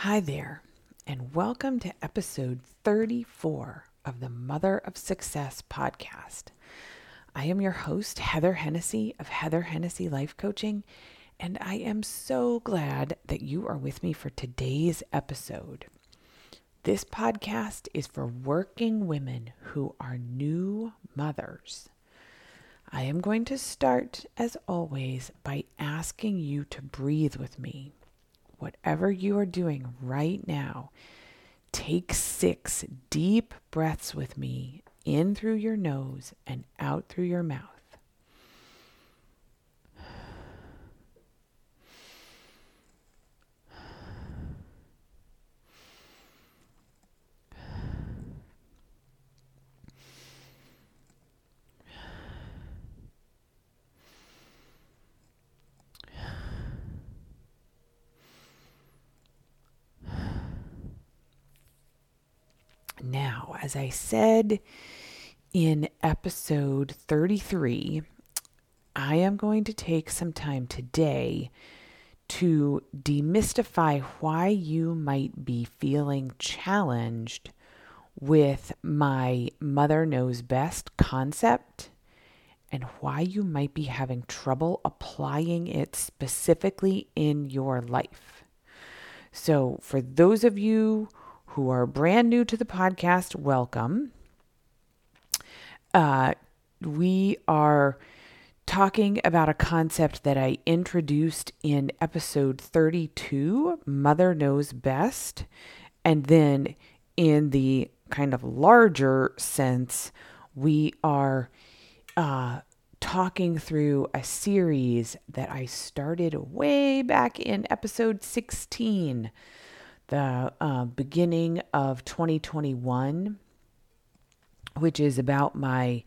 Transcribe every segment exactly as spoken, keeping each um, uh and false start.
Hi there, and welcome to episode thirty-four of the Mother of Success podcast. I am your host, Heather Hennessy of Heather Hennessy Life Coaching, and I am so glad that you are with me for today's episode. This podcast is for working women who are new mothers. I am going to start, as always, by asking you to breathe with me. Whatever you are doing right now, take six deep breaths with me in through your nose and out through your mouth. Now, as I said in episode thirty-three, I am going to take some time today to demystify why you might be feeling challenged with my Mother Knows Best concept and why you might be having trouble applying it specifically in your life. So for those of you who are brand new to the podcast, welcome. Uh, we are talking about a concept that I introduced in episode thirty-two, Mother Knows Best. And then in the kind of larger sense, we are uh, talking through a series that I started way back in episode sixteen, the uh, beginning of twenty twenty-one, which is about my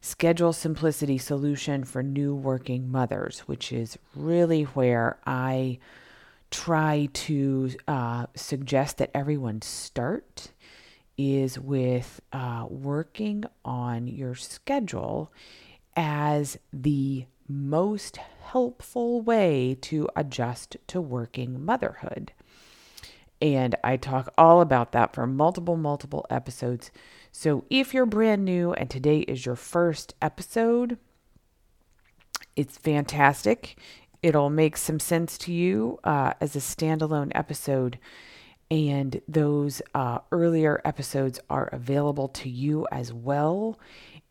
schedule simplicity solution for new working mothers, which is really where I try to uh, suggest that everyone start is with uh, working on your schedule as the most helpful way to adjust to working motherhood. And I talk all about that for multiple, multiple episodes. So if you're brand new and today is your first episode, it's fantastic. It'll make some sense to you uh, as a standalone episode. And those uh, earlier episodes are available to you as well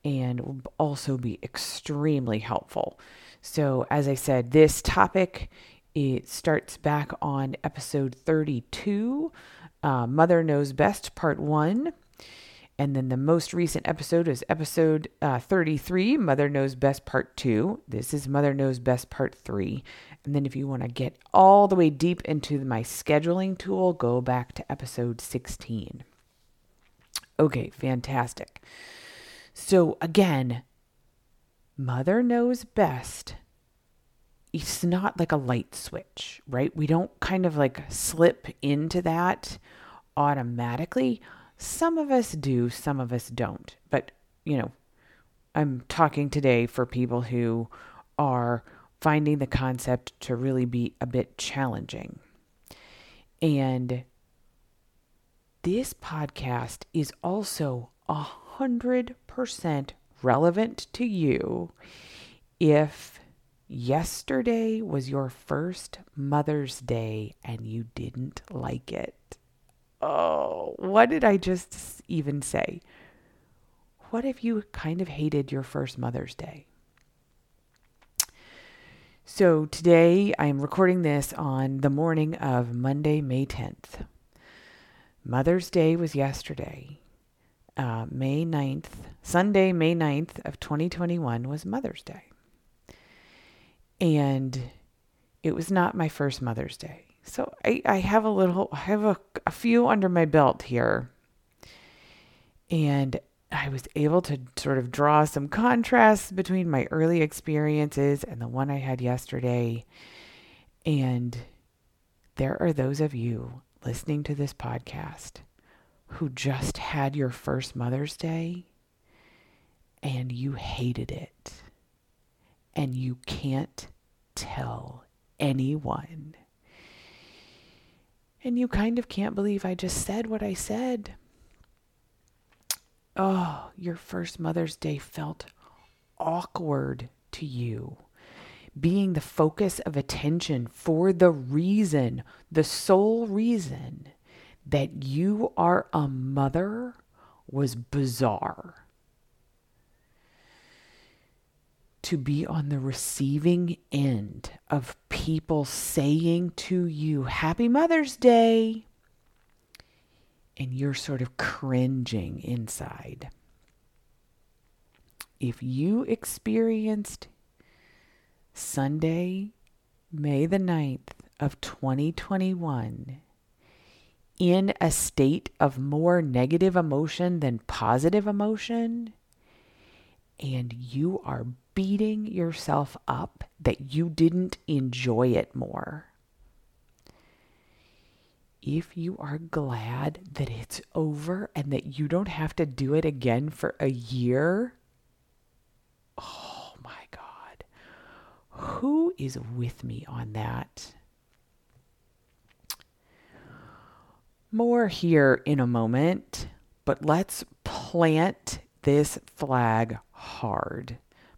and will also be extremely helpful. So as I said, this topic, it starts back on episode thirty-two, uh, Mother Knows Best, part one. And then the most recent episode is episode uh, thirty-three, Mother Knows Best, part two. This is Mother Knows Best, part three. And then if you want to get all the way deep into my scheduling tool, go back to episode sixteen. Okay, fantastic. So again, Mother Knows Best. It's not like a light switch, right? We don't kind of like slip into that automatically. Some of us do, some of us don't. But, you know, I'm talking today for people who are finding the concept to really be a bit challenging. And this podcast is also one hundred percent relevant to you if yesterday was your first Mother's Day and you didn't like it. Oh, what did I just even say? What if you kind of hated your first Mother's Day? So today I am recording this on the morning of Monday, May tenth. Mother's Day was yesterday. Uh, May ninth, Sunday, May ninth of twenty twenty-one was Mother's Day. And it was not my first Mother's Day. So I, I have a little, I have a, a few under my belt here. And I was able to sort of draw some contrasts between my early experiences and the one I had yesterday. And there are those of you listening to this podcast who just had your first Mother's Day and you hated it. And you can't tell anyone. And you kind of can't believe I just said what I said. Oh, your first Mother's Day felt awkward to you. Being the focus of attention for the reason, the sole reason that you are a mother was bizarre. To be on the receiving end of people saying to you, Happy Mother's Day, and you're sort of cringing inside. If you experienced Sunday, May the ninth of twenty twenty-one, in a state of more negative emotion than positive emotion, and you are beating yourself up that you didn't enjoy it more. If you are glad that it's over and that you don't have to do it again for a year, oh my God, who is with me on that? More here in a moment, but let's plant this flag hard,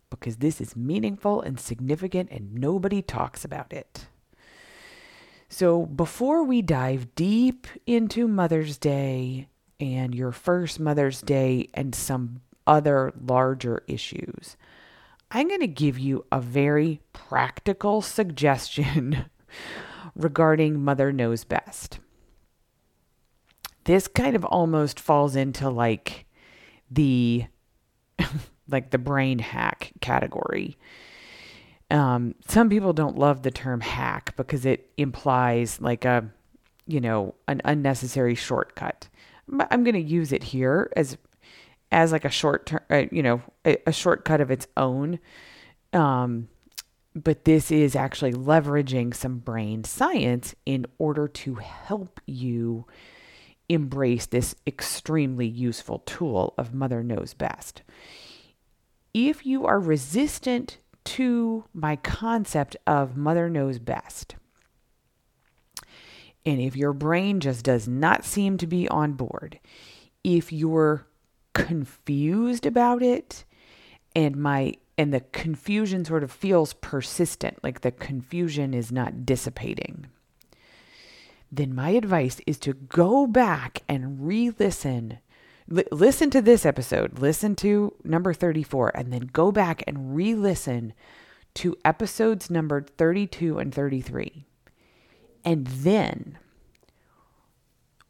because this is meaningful and significant and nobody talks about it. So before we dive deep into Mother's Day and your first Mother's Day and some other larger issues, I'm going to give you a very practical suggestion regarding Mother Knows Best. This kind of almost falls into like the... like the brain hack category. Um, some people don't love the term hack because it implies like a, you know, an unnecessary shortcut. But I'm going to use it here as, as like a short term, uh, you know, a, a shortcut of its own. Um, but this is actually leveraging some brain science in order to help you embrace this extremely useful tool of Mother Knows Best. If you are resistant to my concept of Mother Knows Best, and if your brain just does not seem to be on board, if you're confused about it, and my and the confusion sort of feels persistent, like the confusion is not dissipating, then my advice is to go back and re-listen Listen to this episode, listen to number thirty-four, and then go back and re-listen to episodes numbered thirty-two and thirty-three. And then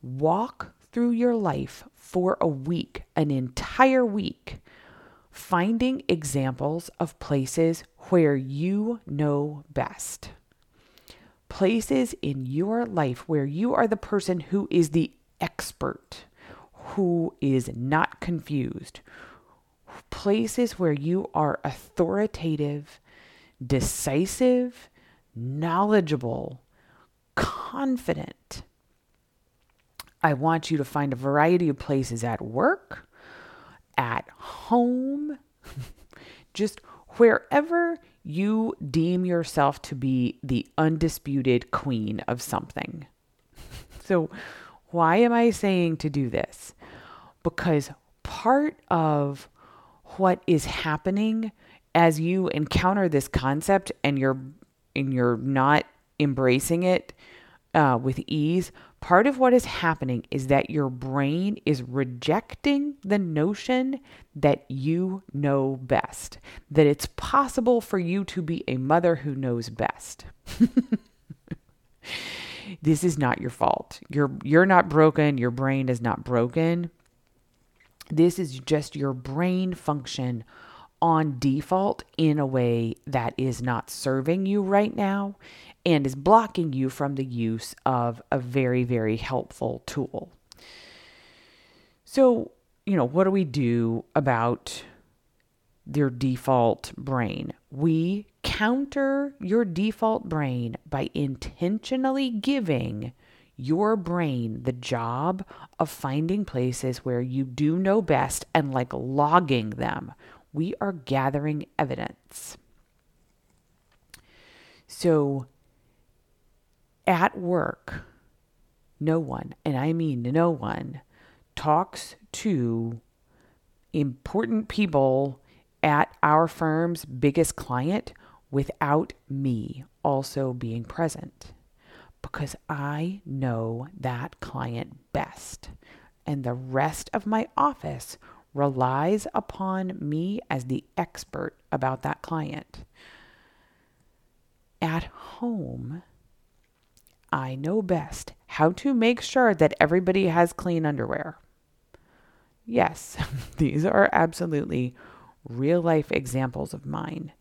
walk through your life for a week, an entire week, finding examples of places where you know best. Places in your life where you are the person who is the expert, who is not confused, places where you are authoritative, decisive, knowledgeable, confident. I want you to find a variety of places at work, at home, just wherever you deem yourself to be the undisputed queen of something. So, why am I saying to do this? Because part of what is happening as you encounter this concept and you're and you're not embracing it uh, with ease, part of what is happening is that your brain is rejecting the notion that you know best, that it's possible for you to be a mother who knows best. This is not your fault. You're, you're not broken. Your brain is not broken. This is just your brain function on default in a way that is not serving you right now and is blocking you from the use of a very, very helpful tool. So, you know, what do we do about your default brain? We counter your default brain by intentionally giving your brain the job of finding places where you do know best and like logging them. We are gathering evidence. So at work, no one, and I mean no one, talks to important people at our firm's biggest client without me also being present, because I know that client best. And the rest of my office relies upon me as the expert about that client. At home, I know best how to make sure that everybody has clean underwear. Yes, these are absolutely real life examples of mine.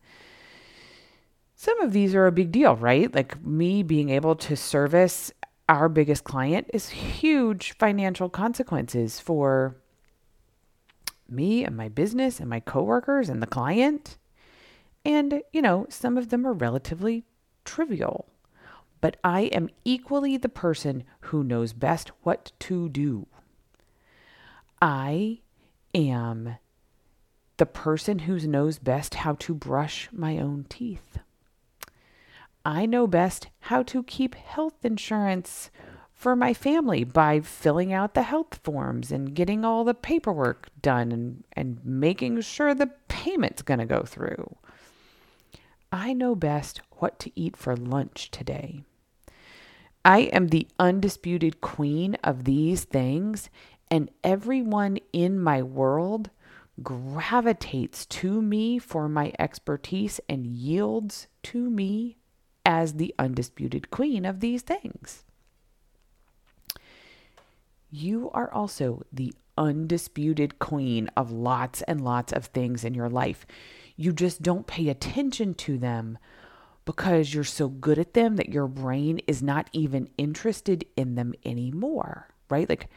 Some of these are a big deal, right? Like me being able to service our biggest client is huge financial consequences for me and my business and my coworkers and the client. And, you know, some of them are relatively trivial, but I am equally the person who knows best what to do. I am the person who knows best how to brush my own teeth. I know best how to keep health insurance for my family by filling out the health forms and getting all the paperwork done and, and making sure the payment's going to go through. I know best what to eat for lunch today. I am the undisputed queen of these things, and everyone in my world gravitates to me for my expertise and yields to me as the undisputed queen of these things. You are also the undisputed queen of lots and lots of things in your life. You just don't pay attention to them because you're so good at them that your brain is not even interested in them anymore, right? Like,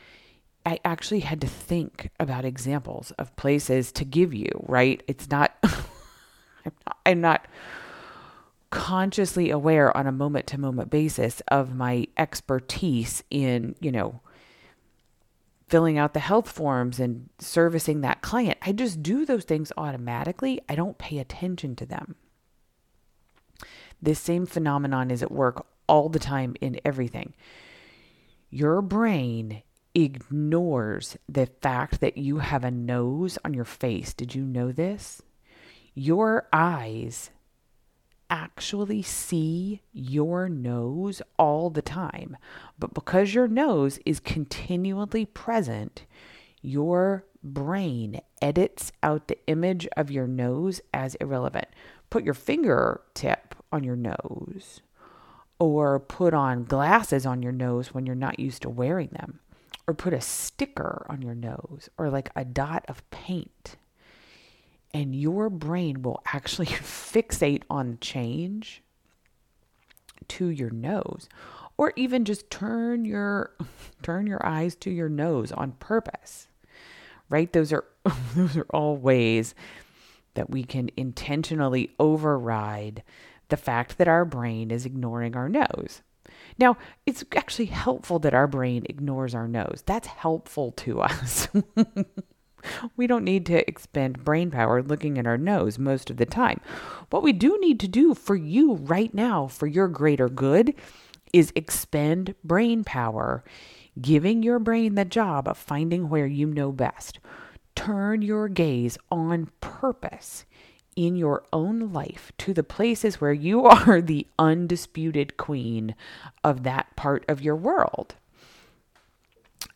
I actually had to think about examples of places to give you, right? It's not, I'm not, I'm not consciously aware on a moment to moment basis of my expertise in, you know, filling out the health forms and servicing that client. I just do those things automatically. I don't pay attention to them. This same phenomenon is at work all the time in everything. Your brain ignores the fact that you have a nose on your face. Did you know this? Your eyes actually see your nose all the time. But because your nose is continually present, your brain edits out the image of your nose as irrelevant. Put your fingertip on your nose or put on glasses on your nose when you're not used to wearing them, or put a sticker on your nose or like a dot of paint. And your brain will actually fixate on change to your nose, or even just turn your turn your eyes to your nose on purpose, right? Those are those are all ways that we can intentionally override the fact that our brain is ignoring our nose. Now, it's actually helpful that our brain ignores our nose. That's helpful to us. We don't need to expend brain power looking at our nose most of the time. What we do need to do for you right now, for your greater good, is expend brain power, giving your brain the job of finding where you know best. Turn your gaze on purpose in your own life to the places where you are the undisputed queen of that part of your world.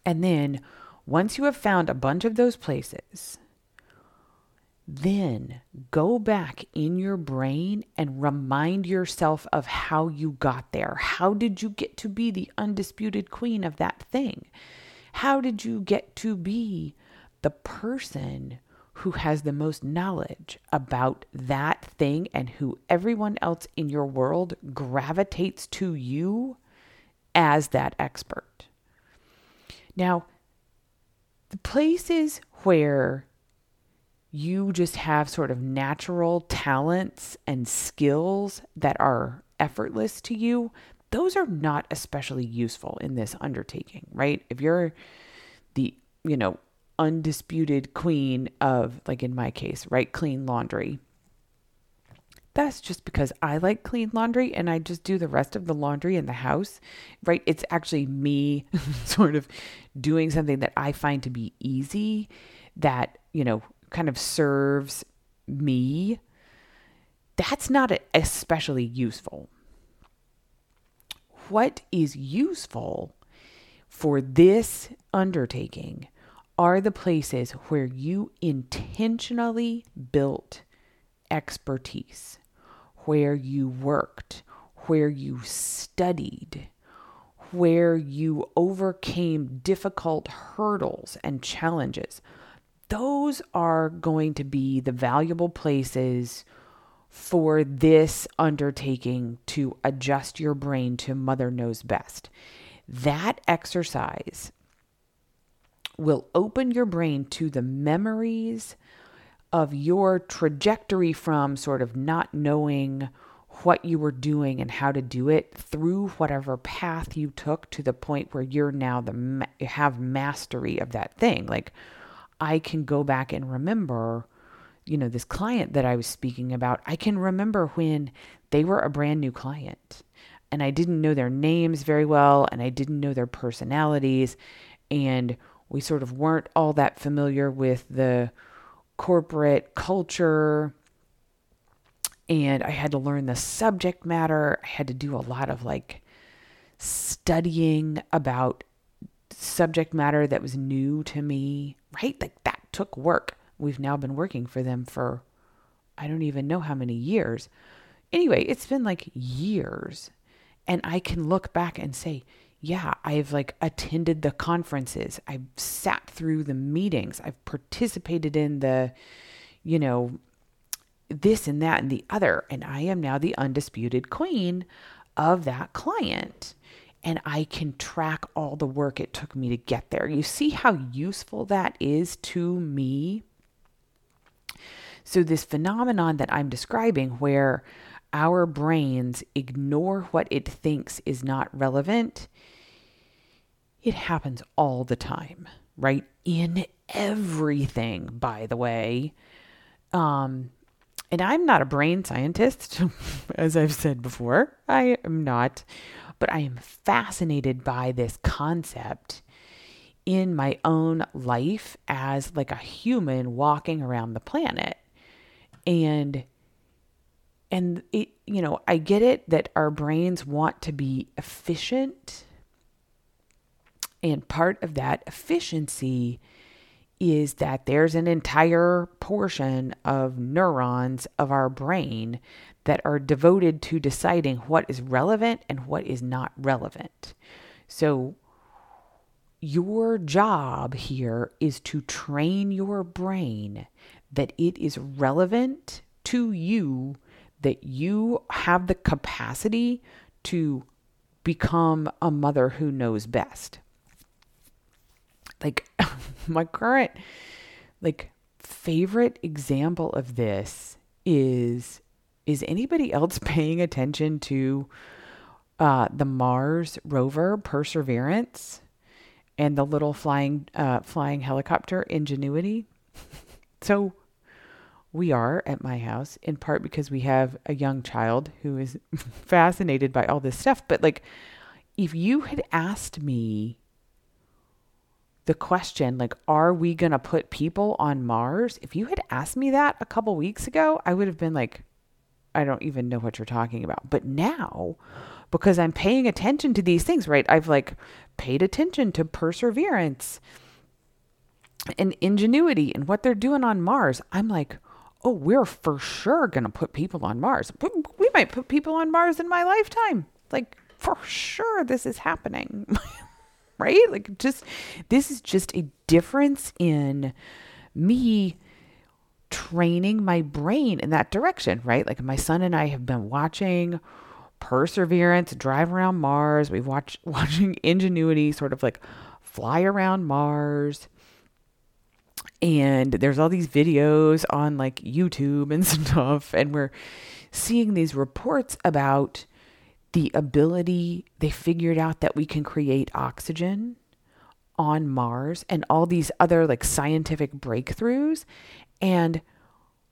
And then once you have found a bunch of those places, then go back in your brain and remind yourself of how you got there. How did you get to be the undisputed queen of that thing? How did you get to be the person who has the most knowledge about that thing and who everyone else in your world gravitates to you as that expert? Now, the places where you just have sort of natural talents and skills that are effortless to you, those are not especially useful in this undertaking, right? If you're the, you know, undisputed queen of, like in my case, right, clean laundry, That's just because I like clean laundry and I just do the rest of the laundry in the house, right? It's actually me sort of doing something that I find to be easy that, you know, kind of serves me. That's not especially useful. What is useful for this undertaking are the places where you intentionally built expertise, where you worked, where you studied, where you overcame difficult hurdles and challenges. Those are going to be the valuable places for this undertaking to adjust your brain to Mother Knows Best. That exercise will open your brain to the memories of your trajectory from sort of not knowing what you were doing and how to do it through whatever path you took to the point where you're now the ma- have mastery of that thing. Like, I can go back and remember, you know, this client that I was speaking about. I can remember when they were a brand new client and I didn't know their names very well and I didn't know their personalities, and we sort of weren't all that familiar with the corporate culture, and I had to learn the subject matter. I had to do a lot of like studying about subject matter that was new to me, right? Like, that took work. We've now been working for them for I don't even know how many years. Anyway, it's been like years, and I can look back and say, yeah, I've like attended the conferences. I've sat through the meetings. I've participated in the, you know, this and that and the other. And I am now the undisputed queen of that client. And I can track all the work it took me to get there. You see how useful that is to me? So this phenomenon that I'm describing where our brains ignore what it thinks is not relevant, it happens all the time, right? In everything, by the way. Um, and I'm not a brain scientist, as I've said before. I am not. But I am fascinated by this concept in my own life as like a human walking around the planet. And And it, you know, I get it that our brains want to be efficient. And part of that efficiency is that there's an entire portion of neurons of our brain that are devoted to deciding what is relevant and what is not relevant. So your job here is to train your brain that it is relevant to you, that you have the capacity to become a mother who knows best. Like, my current, like, favorite example of this is, is anybody else paying attention to uh, the Mars rover Perseverance and the little flying, uh, flying helicopter Ingenuity? So, we are at my house, in part because we have a young child who is fascinated by all this stuff. But like, if you had asked me the question, like, are we going to put people on Mars? If you had asked me that a couple weeks ago, I would have been like, I don't even know what you're talking about. But now, because I'm paying attention to these things, right? I've like paid attention to Perseverance and Ingenuity and what they're doing on Mars. I'm like, oh, we're for sure going to put people on Mars. We might put people on Mars in my lifetime. Like, for sure, this is happening, right? Like, just, this is just a difference in me training my brain in that direction, right? Like, my son and I have been watching Perseverance drive around Mars. We've watched watching Ingenuity sort of like fly around Mars. And there's all these videos on like YouTube and stuff. And we're seeing these reports about the ability, they figured out that we can create oxygen on Mars and all these other like scientific breakthroughs. And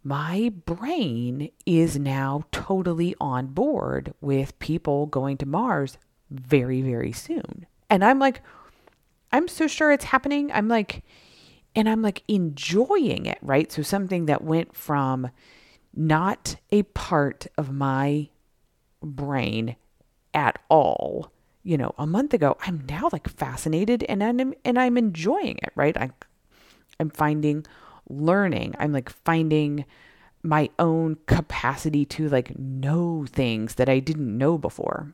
my brain is now totally on board with people going to Mars very, very soon. And I'm like, I'm so sure it's happening. I'm like, and I'm like enjoying it, right? So something that went from not a part of my brain at all, you know, a month ago, I'm now like fascinated and I'm, and I'm enjoying it, right? I, I'm finding learning. I'm like finding my own capacity to like know things that I didn't know before.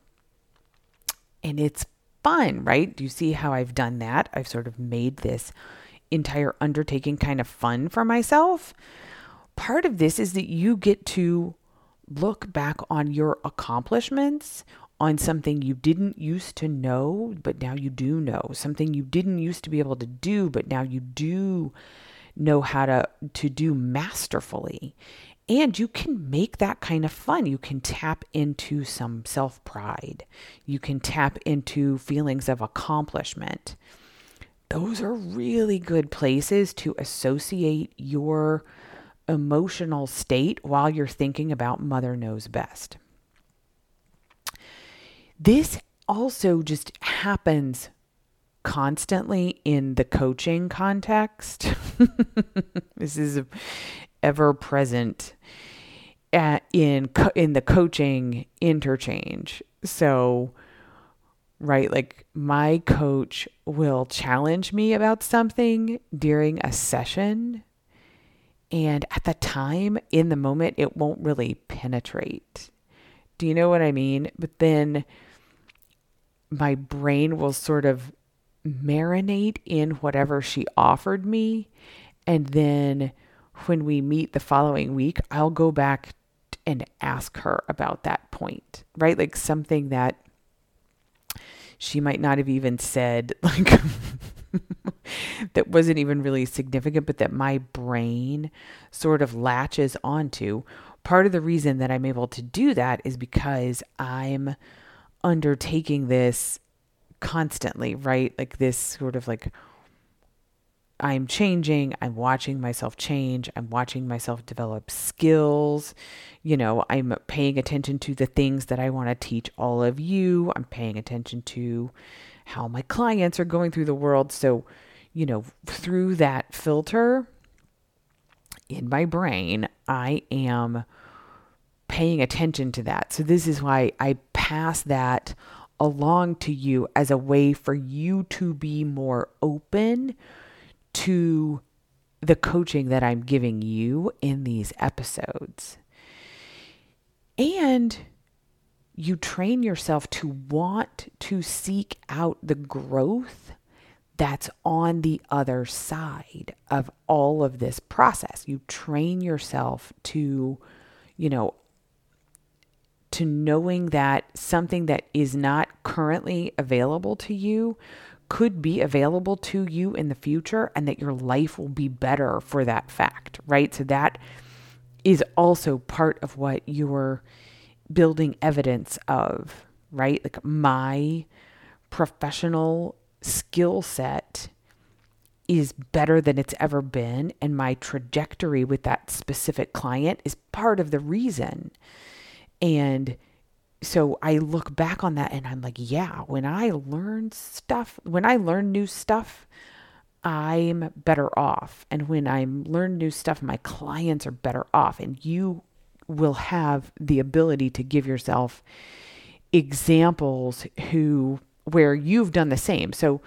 And it's fun, right? Do you see how I've done that? I've sort of made this entire undertaking kind of fun for myself. Part of this is that you get to look back on your accomplishments, on something you didn't used to know, but now you do know, something you didn't used to be able to do, but now you do know how to, to do masterfully. And you can make that kind of fun. You can tap into some self-pride. You can tap into feelings of accomplishment. Those are really good places to associate your emotional state while you're thinking about Mother Knows Best. This also just happens constantly in the coaching context. This is ever present at, in co- in the coaching interchange. So, right, like my coach will challenge me about something during a session. And at the time, in the moment, it won't really penetrate. Do you know what I mean? But then my brain will sort of marinate in whatever she offered me. And then when we meet the following week, I'll go back and ask her about that point, right? Like something that she might not have even said, like that wasn't even really significant, but that my brain sort of latches onto. Part of the reason that I'm able to do that is because I'm undertaking this constantly, right? Like this sort of like I'm changing, I'm watching myself change, I'm watching myself develop skills, you know, I'm paying attention to the things that I want to teach all of you, I'm paying attention to how my clients are going through the world. So, you know, through that filter in my brain, I am paying attention to that. So this is why I pass that along to you as a way for you to be more open to the coaching that I'm giving you in these episodes. And you train yourself to want to seek out the growth that's on the other side of all of this process. You train yourself to, you know, to knowing that something that is not currently available to you could be available to you in the future, and that your life will be better for that fact, right? So that is also part of what you're building evidence of, right? Like my professional skill set is better than it's ever been. And my trajectory with that specific client is part of the reason. And so I look back on that and I'm like, yeah, when I learn stuff, when I learn new stuff, I'm better off. And when I learn new stuff, my clients are better off. And you will have the ability to give yourself examples who where you've done the same. So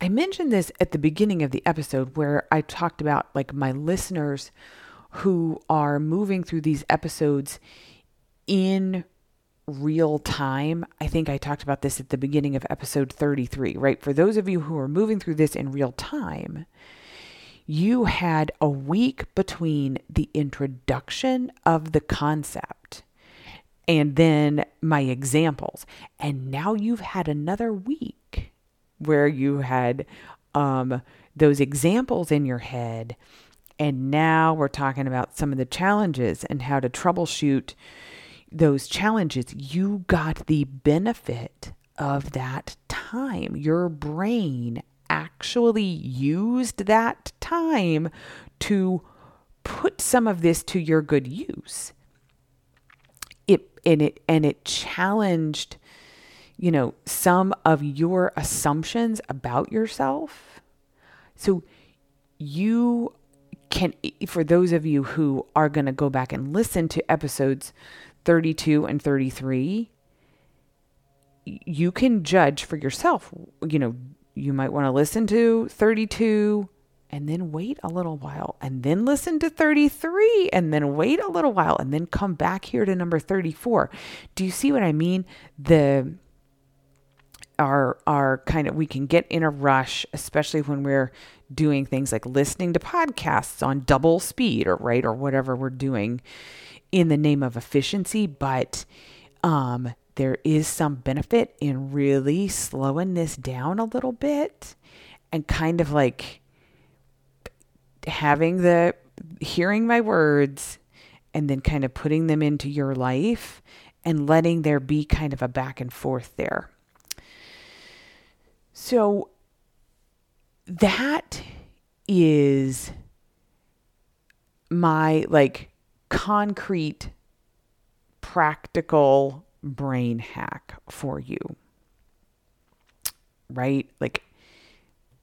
I mentioned this at the beginning of the episode where I talked about like my listeners who are moving through these episodes in real time. I think I talked about this at the beginning of episode thirty-three, right? For those of you who are moving through this in real time, you had a week between the introduction of the concept and then my examples. And now you've had another week where you had um, those examples in your head. And now we're talking about some of the challenges and how to troubleshoot those challenges. You got the benefit of that time. Your brain actually used that time to put some of this to your good use. It and it and it challenged, you know, some of your assumptions about yourself. So you can, for those of you who are going to go back and listen to episodes thirty-two and thirty-three, you can judge for yourself. You know, you might want to listen to thirty-two and then wait a little while, and then listen to thirty-three and then wait a little while, and then come back here to number thirty-four. Do you see what I mean? The, our, our kind of, we can get in a rush, especially when we're doing things like listening to podcasts on double speed or right, or whatever we're doing in the name of efficiency. But, um, there is some benefit in really slowing this down a little bit and kind of like having the, hearing my words and then kind of putting them into your life and letting there be kind of a back and forth there. So that is my like concrete, practical brain hack for you, right? Like,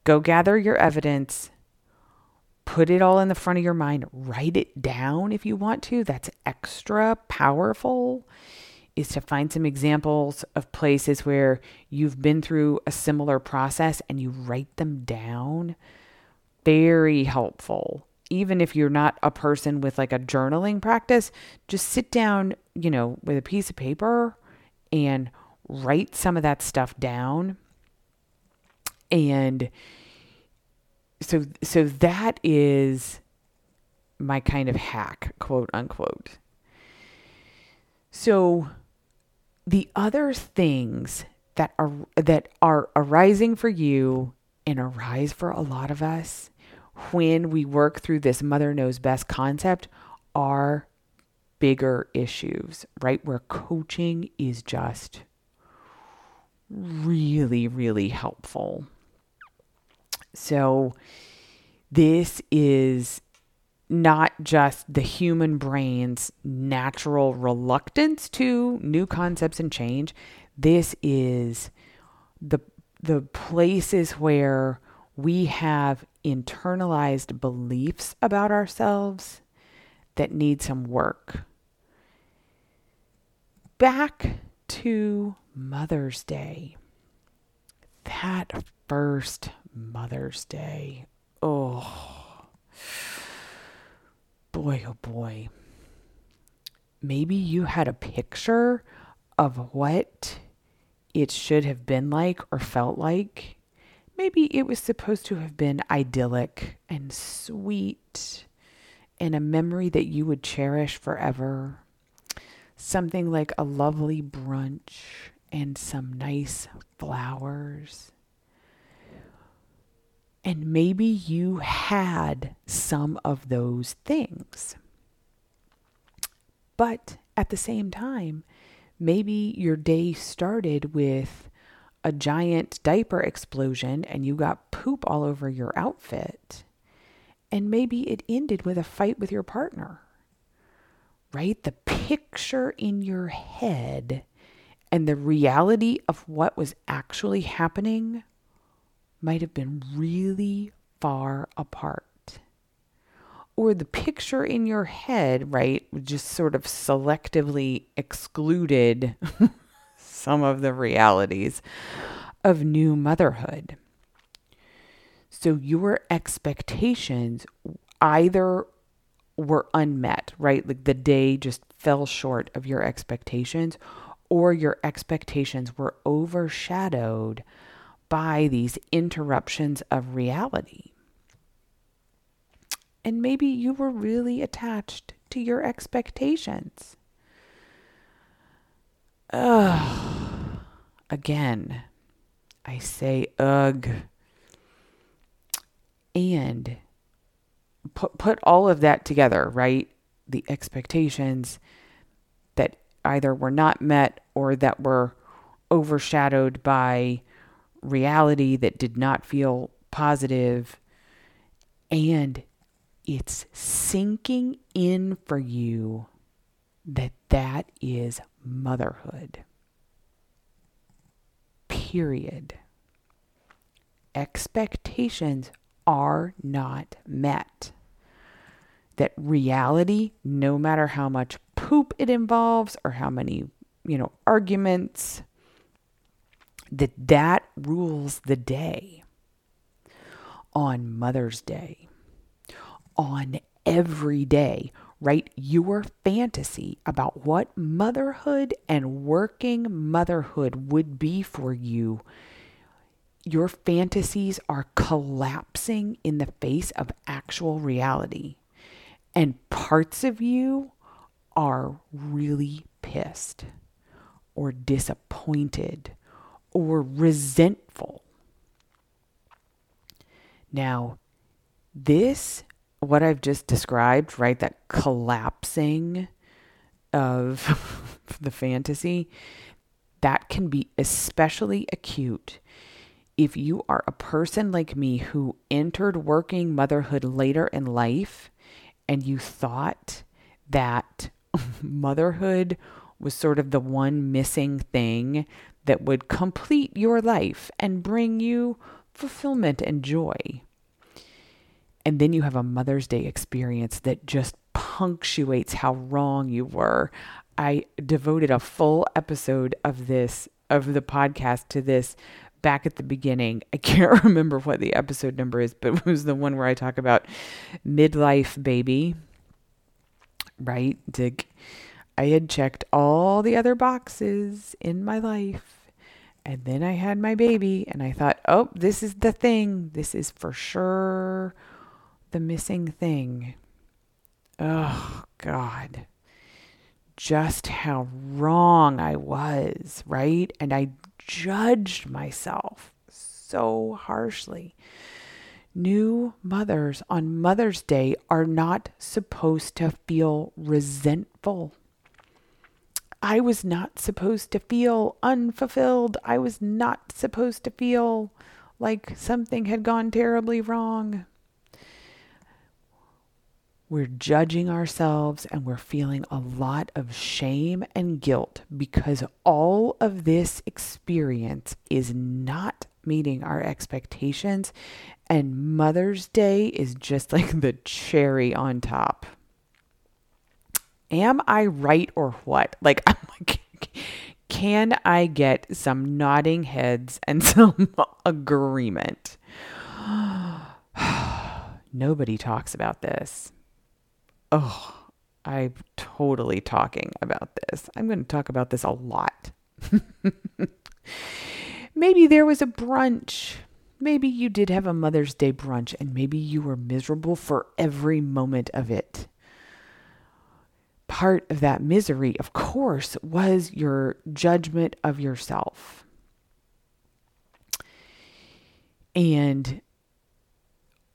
go gather your evidence, put it all in the front of your mind, write it down if you want to. That's extra powerful, is to find some examples of places where you've been through a similar process and you write them down. Very helpful. Even if you're not a person with like a journaling practice, just sit down, you know, with a piece of paper and write some of that stuff down. And so, so that is my kind of hack, quote unquote. So the other things that are, that are arising for you and arise for a lot of us when we work through this mother knows best concept are bigger issues, right? Where coaching is just really, really helpful. So this is not just the human brain's natural reluctance to new concepts and change. This is the, the places where we have internalized beliefs about ourselves that need some work. Back to Mother's Day. That first Mother's Day. Oh, boy, oh boy. Maybe you had a picture of what it should have been like or felt like. Maybe it was supposed to have been idyllic and sweet and a memory that you would cherish forever. Something like a lovely brunch and some nice flowers. And maybe you had some of those things. But at the same time, maybe your day started with a giant diaper explosion and you got poop all over your outfit. And maybe it ended with a fight with your partner, right? The picture in your head and the reality of what was actually happening might have been really far apart. Or the picture in your head, right, just sort of selectively excluded some of the realities of new motherhood. So your expectations either were unmet, right? Like the day just fell short of your expectations, or your expectations were overshadowed by these interruptions of reality. And maybe you were really attached to your expectations. Ugh. Again, I say ugh. And put, put all of that together, right? The expectations that either were not met or that were overshadowed by reality that did not feel positive. And it's sinking in for you that that is motherhood. Period. Expectations are not met. That reality, no matter how much poop it involves or how many, you know, arguments, that that rules the day. On Mother's Day, on every day, write your fantasy about what motherhood and working motherhood would be for you. Your fantasies are collapsing in the face of actual reality. And parts of you are really pissed or disappointed or resentful. Now, this, what I've just described, right, that collapsing of the fantasy, that can be especially acute if you are a person like me who entered working motherhood later in life and you thought that motherhood was sort of the one missing thing that would complete your life and bring you fulfillment and joy. And then you have a Mother's Day experience that just punctuates how wrong you were. I devoted a full episode of this, of the podcast to this back at the beginning. I can't remember what the episode number is, but it was the one where I talk about midlife baby, right? I had checked all the other boxes in my life. And then I had my baby and I thought, oh, this is the thing. This is for sure the missing thing. Oh, God. Just how wrong I was, right? And I judged myself so harshly. New mothers on Mother's Day are not supposed to feel resentful. I was not supposed to feel unfulfilled. I was not supposed to feel like something had gone terribly wrong. We're judging ourselves and we're feeling a lot of shame and guilt because all of this experience is not meeting our expectations, and Mother's Day is just like the cherry on top. Am I right or what? Like, I'm like, can I get some nodding heads and some agreement? Nobody talks about this. Oh, I'm totally talking about this. I'm going to talk about this a lot. Maybe there was a brunch. Maybe you did have a Mother's Day brunch, and maybe you were miserable for every moment of it. Part of that misery, of course, was your judgment of yourself. And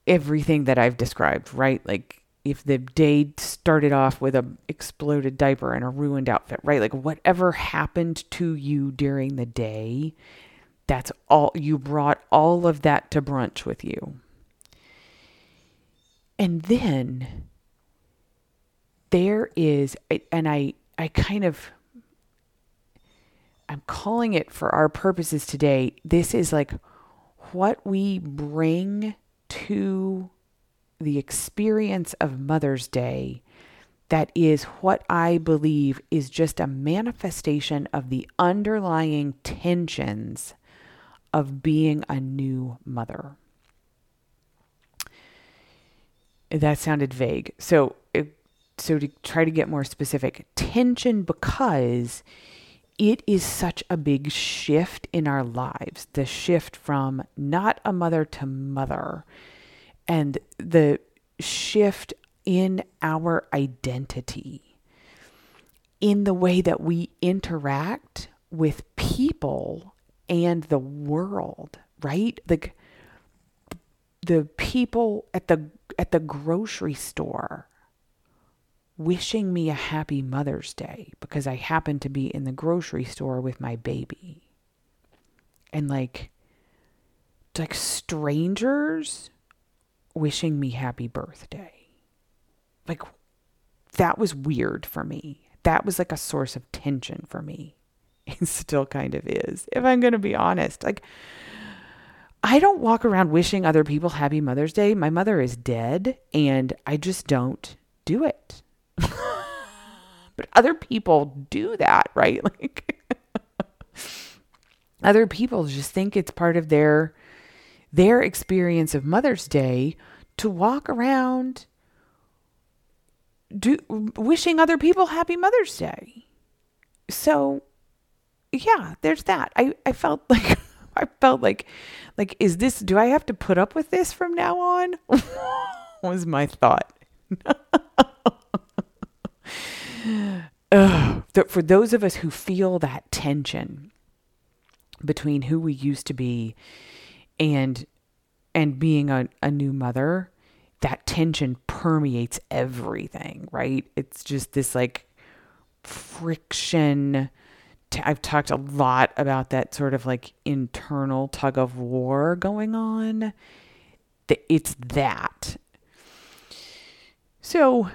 everything that I've described, right? Like if the day started off with an exploded diaper and a ruined outfit, right? Like whatever happened to you during the day, that's all, you brought all of that to brunch with you. And then there is, and I, I kind of, I'm calling it for our purposes today, this is like what we bring to the experience of Mother's Day. That is what I believe is just a manifestation of the underlying tensions of being a new mother. That sounded vague. So it, So to try to get more specific, tension because it is such a big shift in our lives, the shift from not a mother to mother, and the shift in our identity, in the way that we interact with people and the world, right? Like the people at the at the grocery store wishing me a happy Mother's Day because I happen to be in the grocery store with my baby. And like, like strangers wishing me happy birthday. like, that was weird for me. That was like a source of tension for me. It still kind of is, if I'm going to be honest. Like, I don't walk around wishing other people happy Mother's Day. My mother is dead, and I just don't do it. But other people do that, right? Like, other people just think it's part of their their experience of Mother's Day to walk around do wishing other people happy Mother's Day. So yeah, there's that. I, I felt like I felt like like is this do I have to put up with this from now on? Was my thought. Ugh. For those of us who feel that tension between who we used to be and and being a, a new mother, that tension permeates everything, right? It's just this like friction. I've talked a lot about that sort of like internal tug of war going on. It's that. So,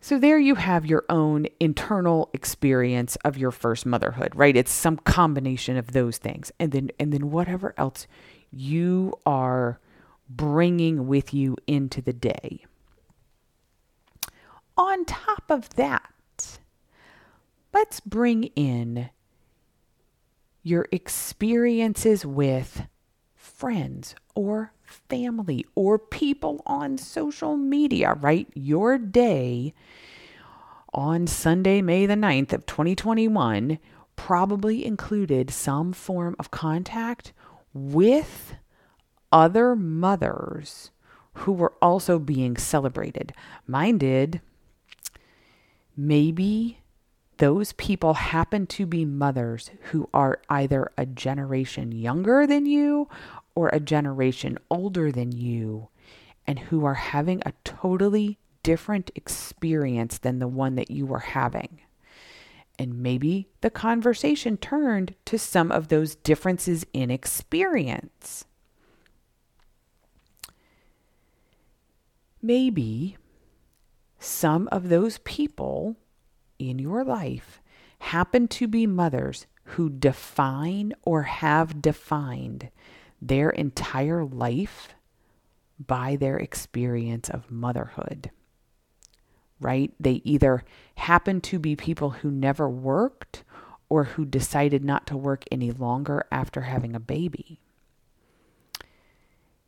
so there you have your own internal experience of your first motherhood, right? It's some combination of those things. And then, and then whatever else you are bringing with you into the day. On top of that, let's bring in your experiences with friends or family or people on social media, right? Your day on Sunday, May the ninth of twenty twenty-one probably included some form of contact with other mothers who were also being celebrated. Mine did. Maybe those people happen to be mothers who are either a generation younger than you or a generation older than you, and who are having a totally different experience than the one that you were having. And maybe the conversation turned to some of those differences in experience. Maybe some of those people in your life happen to be mothers who define or have defined their entire life by their experience of motherhood, right? They either happen to be people who never worked or who decided not to work any longer after having a baby.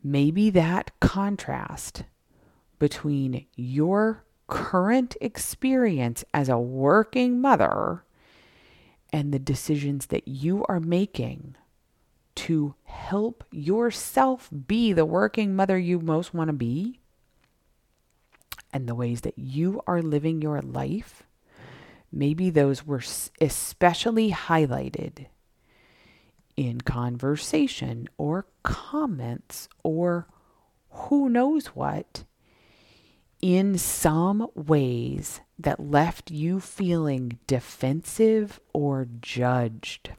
Maybe that contrast between your current experience as a working mother and the decisions that you are making to help yourself be the working mother you most want to be, and the ways that you are living your life, maybe those were especially highlighted in conversation or comments or who knows what, in some ways that left you feeling defensive or judged.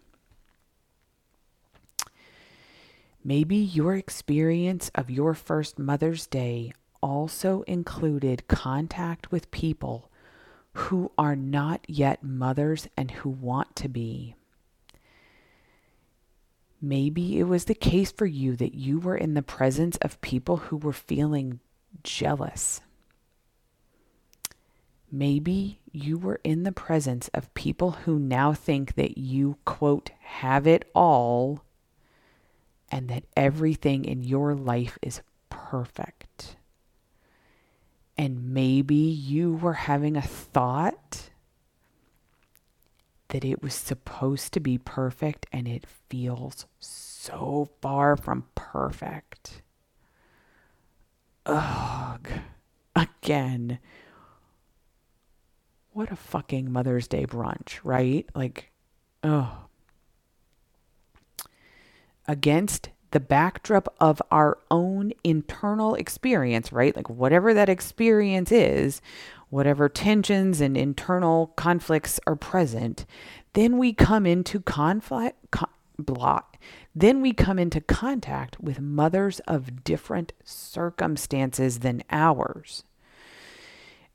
Maybe your experience of your first Mother's Day also included contact with people who are not yet mothers and who want to be. Maybe it was the case for you that you were in the presence of people who were feeling jealous. Maybe you were in the presence of people who now think that you, quote, have it all, and that everything in your life is perfect. And maybe you were having a thought that it was supposed to be perfect, and it feels so far from perfect. Ugh. Again, what a fucking Mother's Day brunch, right? Like, oh. Against the backdrop of our own internal experience, right? Like whatever that experience is, whatever tensions and internal conflicts are present, then we come into conflict, con- block. Then we come into contact with mothers of different circumstances than ours.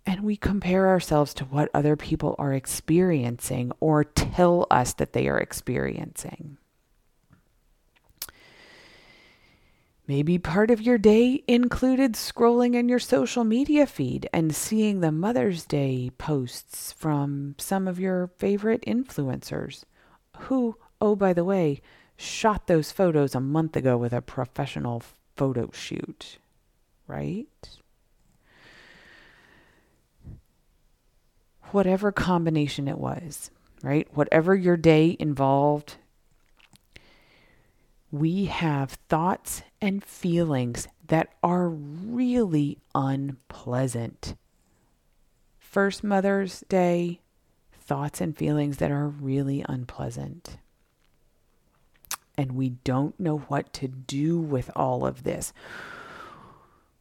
And we compare ourselves to what other people are experiencing or tell us that they are experiencing. Maybe part of your day included scrolling in your social media feed and seeing the Mother's Day posts from some of your favorite influencers who, oh, by the way, shot those photos a month ago with a professional photo shoot, right? Whatever combination it was, right? Whatever your day involved, we have thoughts and feelings that are really unpleasant. First Mother's Day, thoughts and feelings that are really unpleasant. And we don't know what to do with all of this.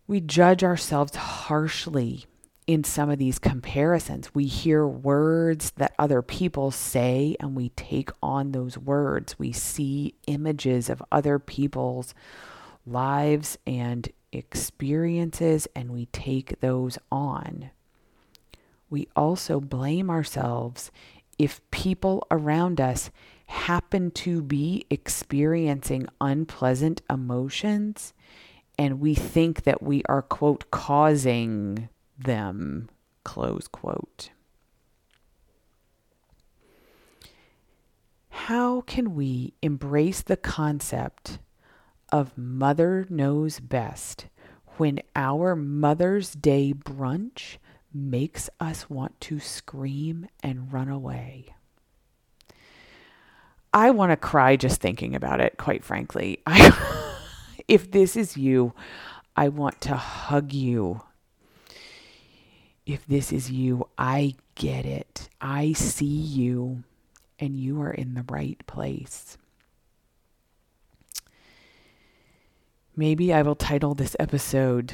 We judge ourselves harshly in some of these comparisons. We hear words that other people say and we take on those words. We see images of other people's lives and experiences and we take those on. We also blame ourselves if people around us happen to be experiencing unpleasant emotions and we think that we are, quote, causing them, close quote. How can we embrace the concept of Mother Knows Best when our Mother's Day brunch makes us want to scream and run away? I want to cry just thinking about it, quite frankly. I, if this is you, I want to hug you. If this is you, I get it. I see you, and you are in the right place. Maybe I will title this episode,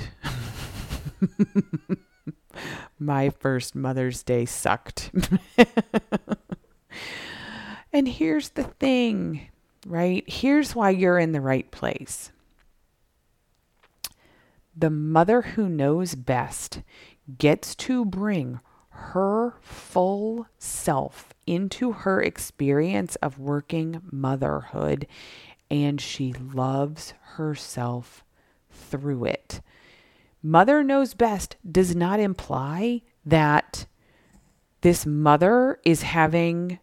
My First Mother's Day Sucked. And here's the thing, right? Here's why you're in the right place. The mother who knows best gets to bring her full self into her experience of working motherhood, and she loves herself through it. Mother Knows Best does not imply that this mother is having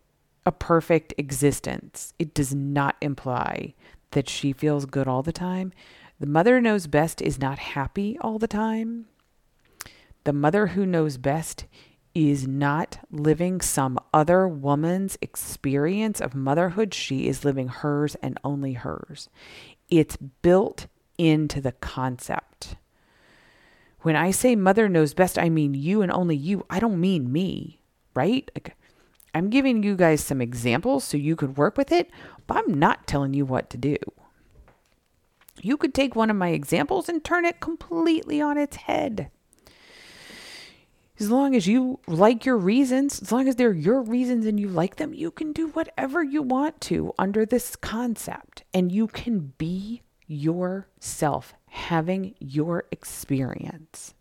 a perfect existence. It does not imply that she feels good all the time. The Mother Knows Best is not happy all the time. The mother who knows best is not living some other woman's experience of motherhood. She is living hers and only hers. It's built into the concept. When I say Mother Knows Best, I mean you and only you. I don't mean me, right? Like, I'm giving you guys some examples so you could work with it, but I'm not telling you what to do. You could take one of my examples and turn it completely on its head. As long as you like your reasons, as long as they're your reasons and you like them, you can do whatever you want to under this concept. And you can be yourself, having your experience.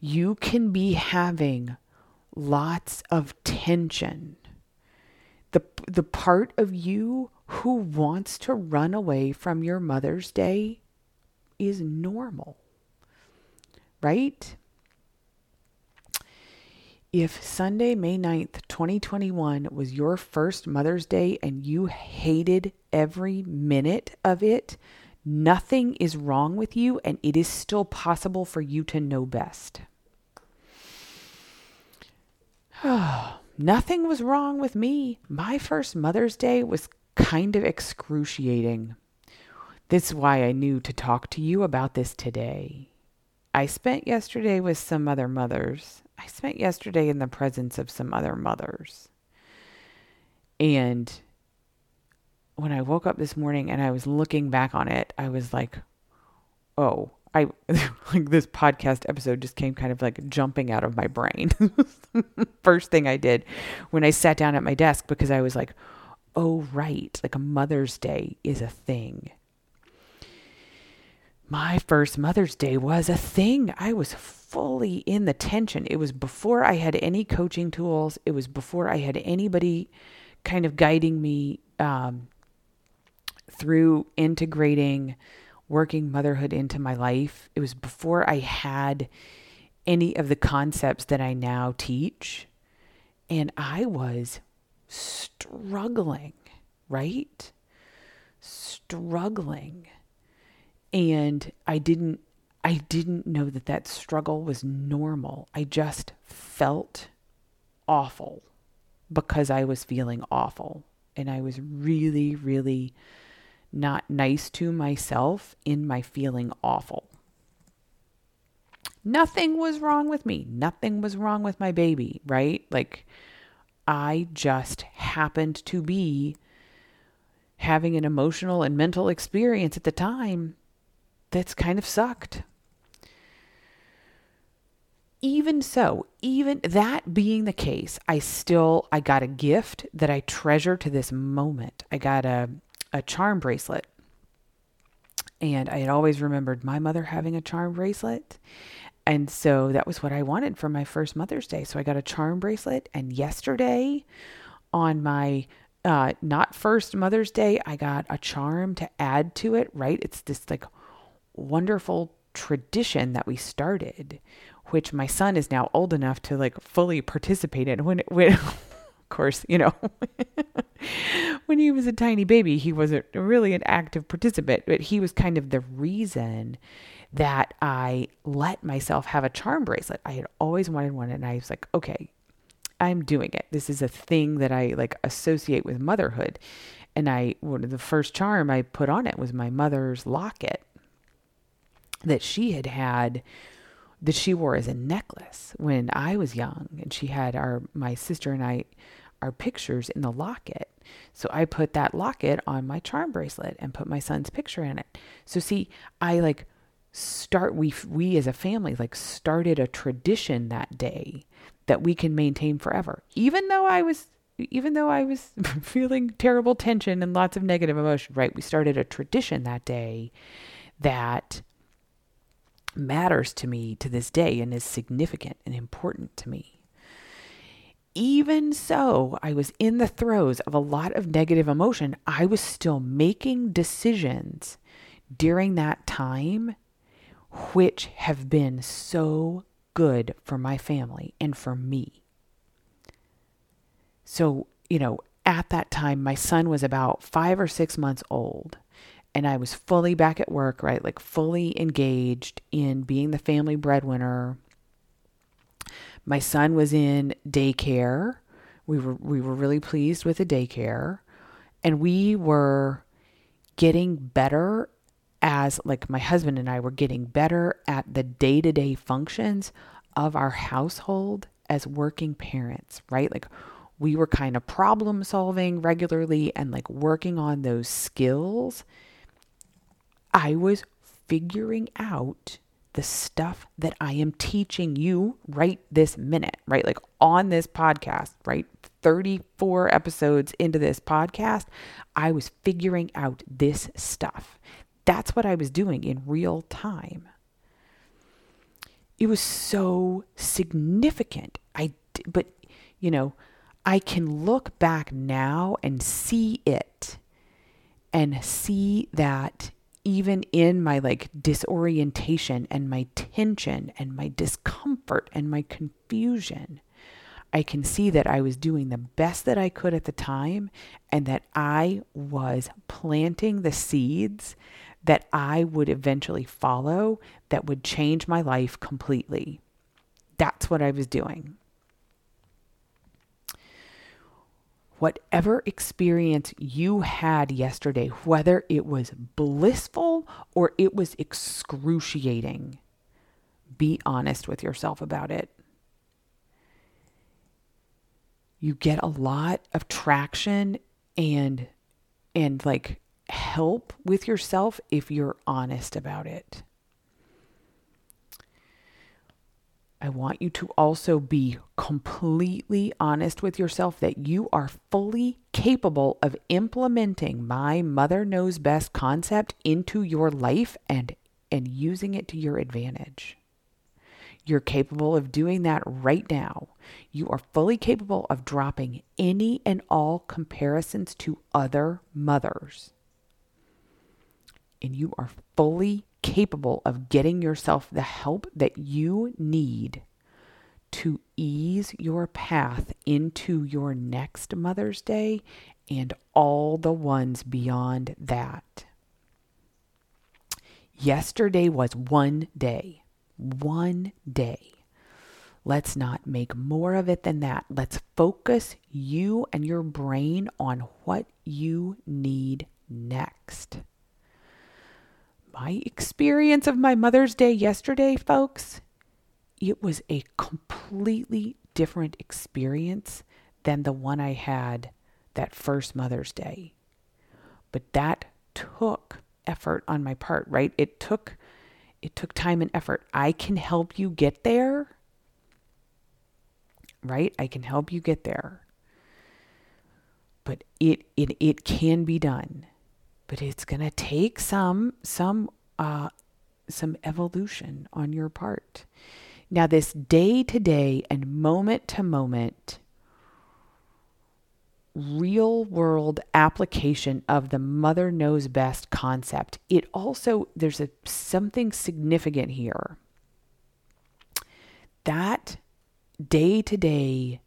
You can be having lots of tension. The, the part of you who wants to run away from your Mother's Day is normal, right? If Sunday, May ninth, twenty twenty-one was your first Mother's Day and you hated every minute of it, nothing is wrong with you and it is still possible for you to know best. Nothing was wrong with me. My first Mother's Day was kind of excruciating. This is why I knew to talk to you about this today. I spent yesterday with some other mothers. I spent yesterday in the presence of some other mothers. And when I woke up this morning and I was looking back on it, I was like, oh, I like this podcast episode just came kind of like jumping out of my brain. First thing I did when I sat down at my desk, because I was like, oh, right. Like a Mother's Day is a thing. My first Mother's Day was a thing. I was fully in the tension. It was before I had any coaching tools. It was before I had anybody kind of guiding me um, through integrating working motherhood into my life. It was before I had any of the concepts that I now teach. And I was struggling, right? Struggling. And I didn't, I didn't know that that struggle was normal. I just felt awful because I was feeling awful. And I was really, really not nice to myself in my feeling awful. Nothing was wrong with me. Nothing was wrong with my baby, right? Like, I just happened to be having an emotional and mental experience at the time that's kind of sucked. Even so, even that being the case, I still, I got a gift that I treasure to this moment. I got a, a charm bracelet. And I had always remembered my mother having a charm bracelet. And so that was what I wanted for my first Mother's Day. So I got a charm bracelet. And yesterday on my uh, not first Mother's Day, I got a charm to add to it, right? It's this like wonderful tradition that we started, which my son is now old enough to like fully participate in. When, when of course, you know, when he was a tiny baby, he wasn't really an active participant, but he was kind of the reason that I let myself have a charm bracelet. I had always wanted one, and I was like, okay, I'm doing it. This is a thing that I like associate with motherhood. And I, one of the first charm I put on it was my mother's locket that she had had that she wore as a necklace when I was young. And she had our, my sister and I, our pictures in the locket. So I put that locket on my charm bracelet and put my son's picture in it. So see, I like start, we, we as a family, like started a tradition that day that we can maintain forever. Even though I was, even though I was feeling terrible tension and lots of negative emotion, right? We started a tradition that day that matters to me to this day and is significant and important to me. Even so, I was in the throes of a lot of negative emotion. I was still making decisions during that time, which have been so good for my family and for me. So, you know, at that time, my son was about five or six months old. And I was fully back at work, right? Like fully engaged in being the family breadwinner. My son was in daycare. We were, we were really pleased with the daycare, and we were getting better as like my husband and I were getting better at the day-to-day functions of our household as working parents, right? Like we were kind of problem solving regularly and like working on those skills. I was figuring out the stuff that I am teaching you right this minute, right? Like on this podcast, right? thirty-four episodes into this podcast, I was figuring out this stuff. That's what I was doing in real time. It was so significant. I, but you know, I can look back now and see it and see that even in my like disorientation and my tension and my discomfort and my confusion, I can see that I was doing the best that I could at the time and that I was planting the seeds that I would eventually follow that would change my life completely. That's what I was doing. Whatever experience you had yesterday, whether it was blissful or it was excruciating, be honest with yourself about it. You get a lot of traction and, and like help with yourself if you're honest about it. I want you to also be completely honest with yourself that you are fully capable of implementing my mother knows best concept into your life and, and using it to your advantage. You're capable of doing that right now. You are fully capable of dropping any and all comparisons to other mothers. And you are fully capable of getting yourself the help that you need to ease your path into your next Mother's Day and all the ones beyond that. Yesterday was one day. One day. Let's not make more of it than that. Let's focus you and your brain on what you need next. My experience of my Mother's Day yesterday, folks, it was a completely different experience than the one I had that first Mother's Day. But that took effort on my part, right? It took it took time and effort. I can help you get there, right? I can help you get there. But it it it can be done. But it's going to take some some uh some evolution on your part. Now, this day to day and moment to moment real world application of the mother knows best concept. It also, there's a something significant here. That day to day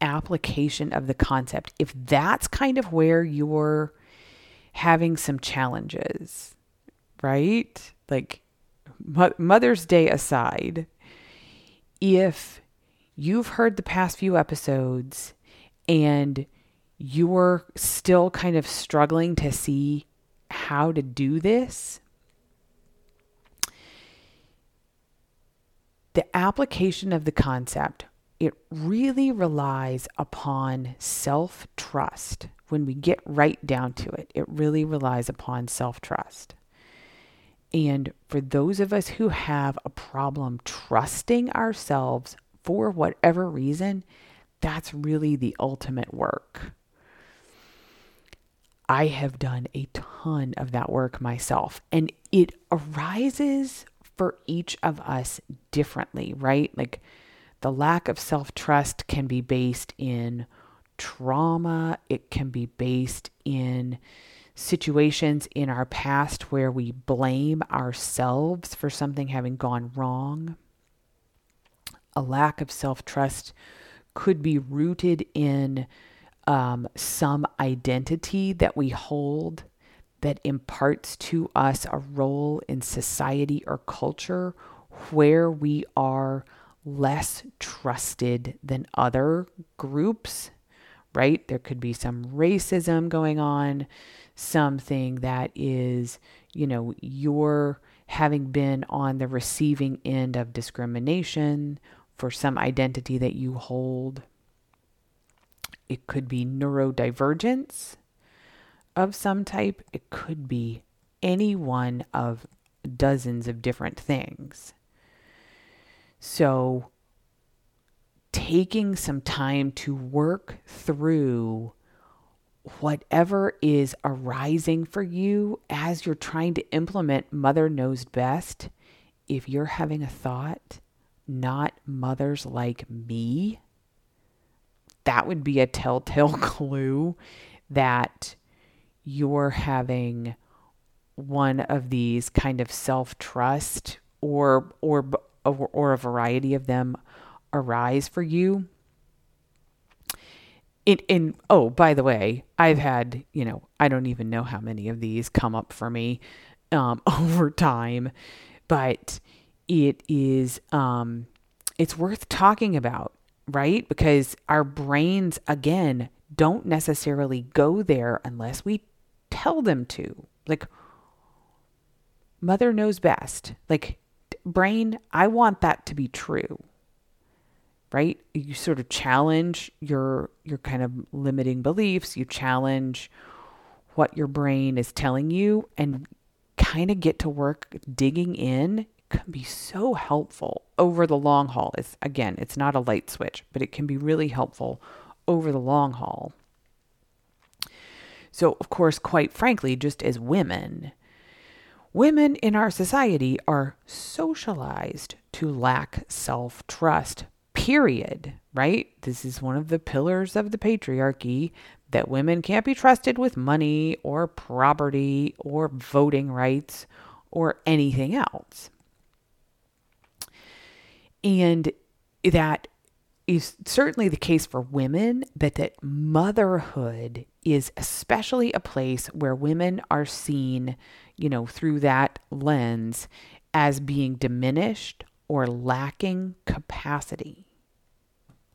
application of the concept, if that's kind of where you're having some challenges, right? Like mo- Mother's Day aside, if you've heard the past few episodes and you're still kind of struggling to see how to do this, the application of the concept, it really relies upon self-trust. When we get right down to it, it really relies upon self-trust. And for those of us who have a problem trusting ourselves for whatever reason, that's really the ultimate work. I have done a ton of that work myself, and it arises for each of us differently, right? Like the lack of self-trust can be based in trauma. It can be based in situations in our past where we blame ourselves for something having gone wrong. A lack of self-trust could be rooted in um, some identity that we hold that imparts to us a role in society or culture where we are less trusted than other groups, right? There could be some racism going on, something that is, you know, you're having been on the receiving end of discrimination for some identity that you hold. It could be neurodivergence of some type. It could be any one of dozens of different things. So taking some time to work through whatever is arising for you as you're trying to implement Mother Knows Best. If you're having a thought, not mothers like me, that would be a telltale clue that you're having one of these kind of self-trust or or or, or a variety of them arise for you. In, in, oh, by the way, I've had, you know, I don't even know how many of these come up for me um, over time, but it is, um, it's worth talking about, right? Because our brains, again, don't necessarily go there unless we tell them to. Like, Mother knows best. Like, brain, I want that to be true. Right? You sort of challenge your your kind of limiting beliefs. You challenge what your brain is telling you and kind of get to work digging in. It can be so helpful over the long haul. It's, again, it's not a light switch, but it can be really helpful over the long haul. So, of course, quite frankly, just as women, Women in our society are socialized to lack self-trust, period, right? This is one of the pillars of the patriarchy, that women can't be trusted with money or property or voting rights or anything else. And that is certainly the case for women, but that motherhood is especially a place where women are seen, you know, through that lens as being diminished or lacking capacity.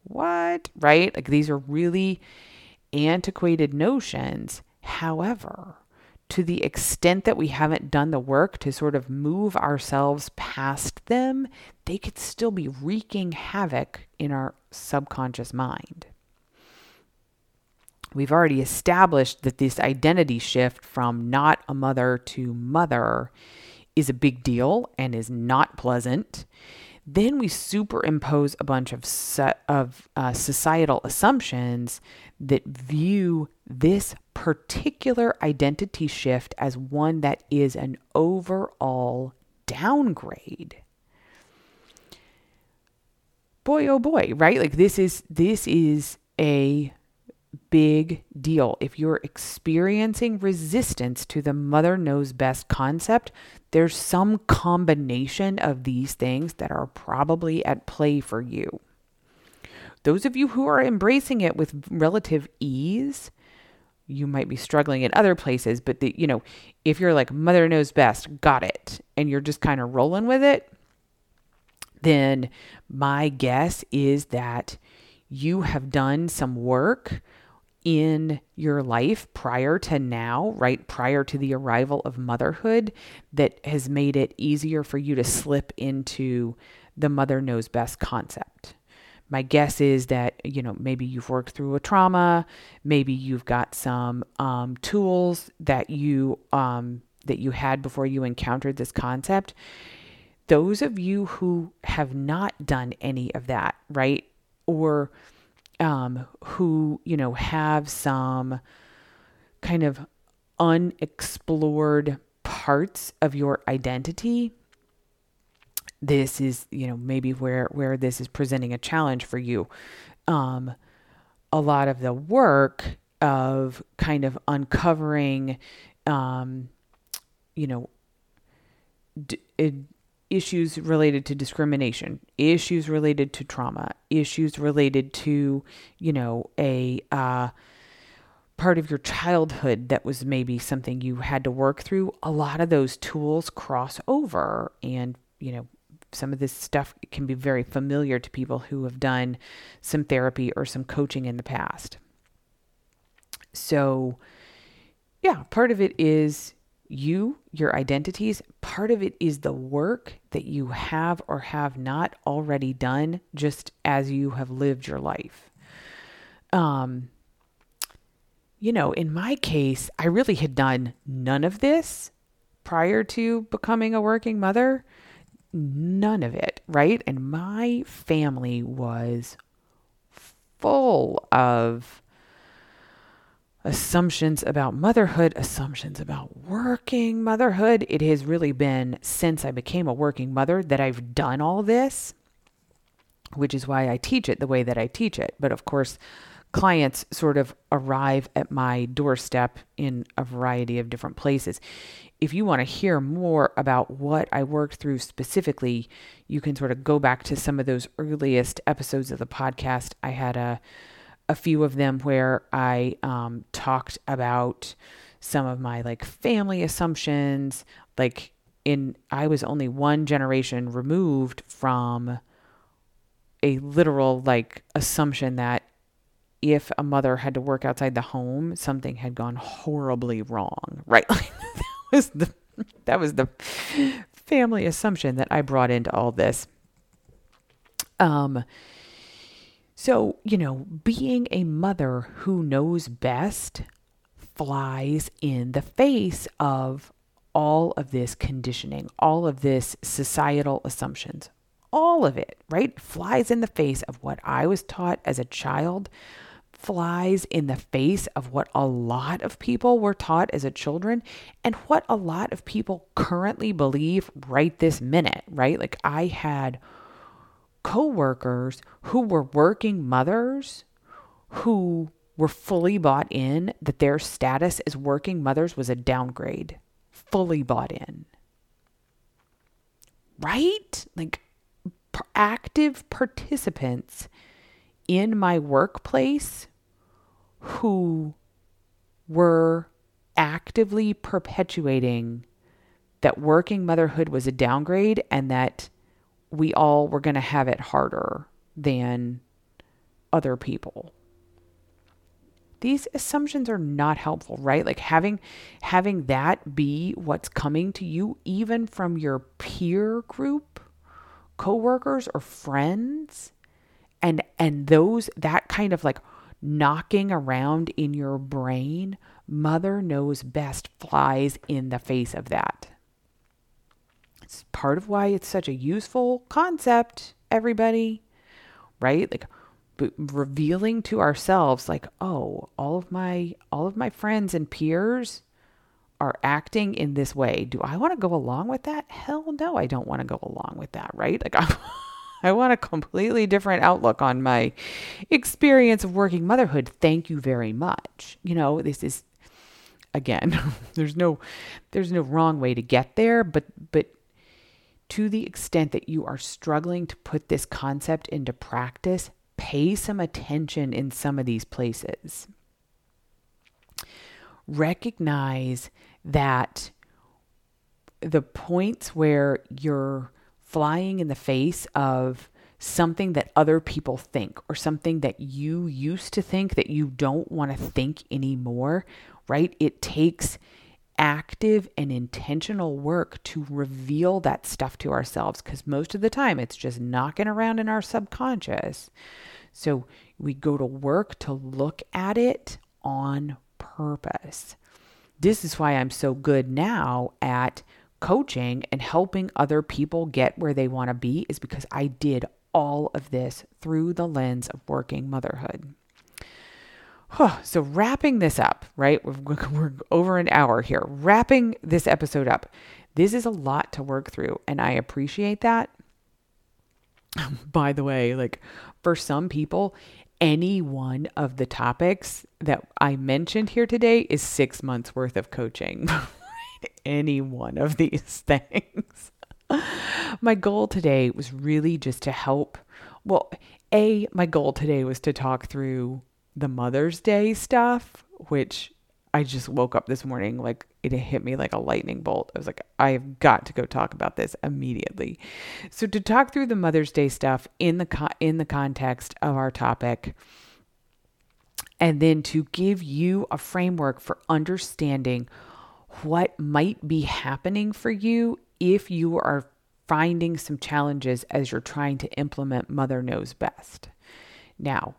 What? Right? Like, these are really antiquated notions. However, to the extent that we haven't done the work to sort of move ourselves past them, they could still be wreaking havoc in our subconscious mind. We've already established that this identity shift from not a mother to mother is a big deal and is not pleasant. Then we superimpose a bunch of so, of uh, societal assumptions that view this particular identity shift as one that is an overall downgrade. Boy, oh boy, right? Like this is this is a big deal. If you're experiencing resistance to the mother knows best concept, there's some combination of these things that are probably at play for you. Those of you who are embracing it with relative ease, you might be struggling in other places, but the, you know, if you're like mother knows best, got it, and you're just kind of rolling with it, then my guess is that you have done some work in your life prior to now, right? Prior to the arrival of motherhood, that has made it easier for you to slip into the mother knows best concept. My guess is that, you know, maybe you've worked through a trauma, maybe you've got some um, tools that you um, that you had before you encountered this concept. Those of you who have not done any of that, right? Or um, who, you know, have some kind of unexplored parts of your identity, this is, you know, maybe where, where this is presenting a challenge for you. Um, a lot of the work of kind of uncovering, um, you know, d- it, issues related to discrimination, issues related to trauma, issues related to, you know, a uh, part of your childhood that was maybe something you had to work through. A lot of those tools cross over, and, you know, some of this stuff can be very familiar to people who have done some therapy or some coaching in the past. So yeah, part of it is you, your identities, part of it is the work that you have or have not already done just as you have lived your life. Um, you know, in my case, I really had done none of this prior to becoming a working mother, none of it, right? And my family was full of assumptions about motherhood, assumptions about working motherhood. It has really been since I became a working mother that I've done all this, which is why I teach it the way that I teach it. But of course, clients sort of arrive at my doorstep in a variety of different places. If you want to hear more about what I worked through specifically, you can sort of go back to some of those earliest episodes of the podcast. I had a a few of them where I um, talked about some of my like family assumptions, like in, I was only one generation removed from a literal like assumption that if a mother had to work outside the home, something had gone horribly wrong, right? Like, that was the, that was the family assumption that I brought into all this. Um, So, you know, being a mother who knows best flies in the face of all of this conditioning, all of this societal assumptions, all of it, right? Flies in the face of what I was taught as a child, flies in the face of what a lot of people were taught as a children and what a lot of people currently believe right this minute, right? Like I had coworkers who were working mothers who were fully bought in that their status as working mothers was a downgrade, fully bought in, right? Like active participants in my workplace who were actively perpetuating that working motherhood was a downgrade and that we all were going to have it harder than other people. These assumptions are not helpful, right? Like having having that be what's coming to you, even from your peer group, coworkers or friends, and and those that kind of like knocking around in your brain, mother knows best flies in the face of that. It's part of why it's such a useful concept, everybody, right? Like b- revealing to ourselves like, oh, all of my all of my friends and peers are acting in this way. Do I want to go along with that? Hell no, I don't want to go along with that, right? Like I'm I want a completely different outlook on my experience of working motherhood. Thank you very much. You know, this is, again, there's no, there's no wrong way to get there, but, but to the extent that you are struggling to put this concept into practice, pay some attention in some of these places. Recognize that the points where you're flying in the face of something that other people think or something that you used to think that you don't want to think anymore, right? It takes active and intentional work to reveal that stuff to ourselves because most of the time it's just knocking around in our subconscious. So we go to work to look at it on purpose. This is why I'm so good now at coaching and helping other people get where they want to be is because I did all of this through the lens of working motherhood. Huh, so wrapping this up, right? We're, we're over an hour here. Wrapping this episode up. This is a lot to work through and I appreciate that. By the way, like for some people, any one of the topics that I mentioned here today is six months worth of coaching. Any one of these things. My goal today was really just to help. Well, A, my goal today was to talk through the Mother's Day stuff, which I just woke up this morning, like it hit me like a lightning bolt. I was like, I've got to go talk about this immediately. So to talk through the Mother's Day stuff in the co- in the context of our topic, and then to give you a framework for understanding what might be happening for you if you are finding some challenges as you're trying to implement Mother Knows Best. Now,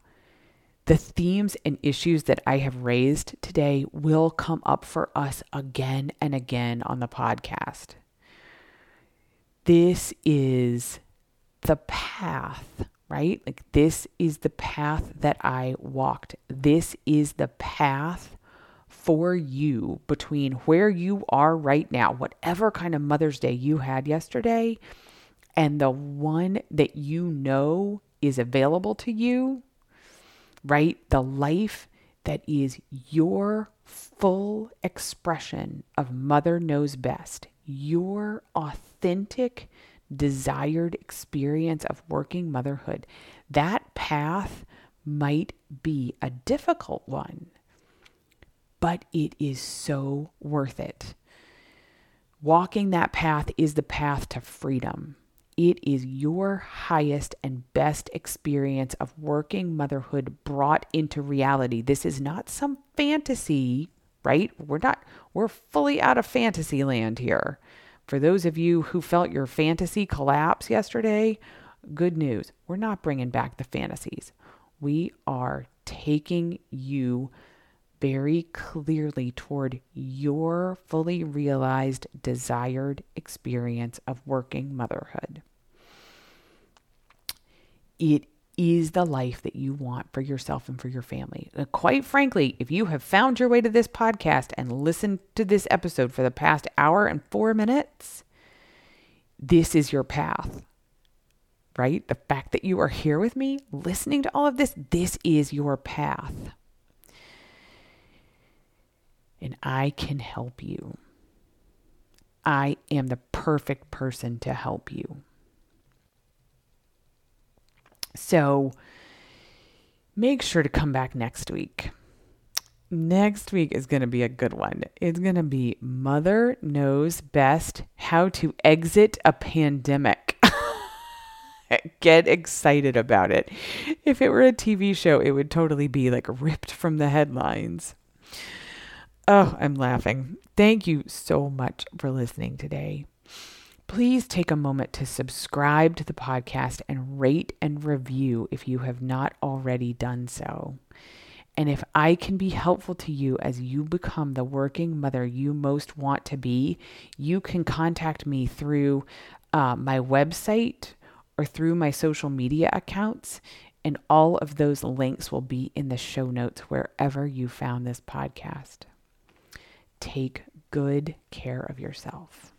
the themes and issues that I have raised today will come up for us again and again on the podcast. This is the path, right? Like this is the path that I walked. This is the path for you between where you are right now, whatever kind of Mother's Day you had yesterday, and the one that you know is available to you, right? The life that is your full expression of Mother Knows Best, your authentic desired experience of working motherhood. That path might be a difficult one, but it is so worth it. Walking that path is the path to freedom. It is your highest and best experience of working motherhood brought into reality. This is not some fantasy, right? We're not, we're fully out of fantasy land here. For those of you who felt your fantasy collapse yesterday, good news. We're not bringing back the fantasies. We are taking you very clearly toward your fully realized desired experience of working motherhood. It is the life that you want for yourself and for your family. And quite frankly, if you have found your way to this podcast and listened to this episode for the past hour and four minutes, this is your path, right? The fact that you are here with me, listening to all of this, this is your path. And I can help you. I am the perfect person to help you. So make sure to come back next week. Next week is going to be a good one. It's going to be Mother Knows Best, How to Exit a Pandemic. Get excited about it. If it were a T V show, it would totally be like ripped from the headlines. Oh, I'm laughing. Thank you so much for listening today. Please take a moment to subscribe to the podcast and rate and review if you have not already done so. And if I can be helpful to you as you become the working mother you most want to be, you can contact me through uh, my website or through my social media accounts. And all of those links will be in the show notes wherever you found this podcast. Take good care of yourself.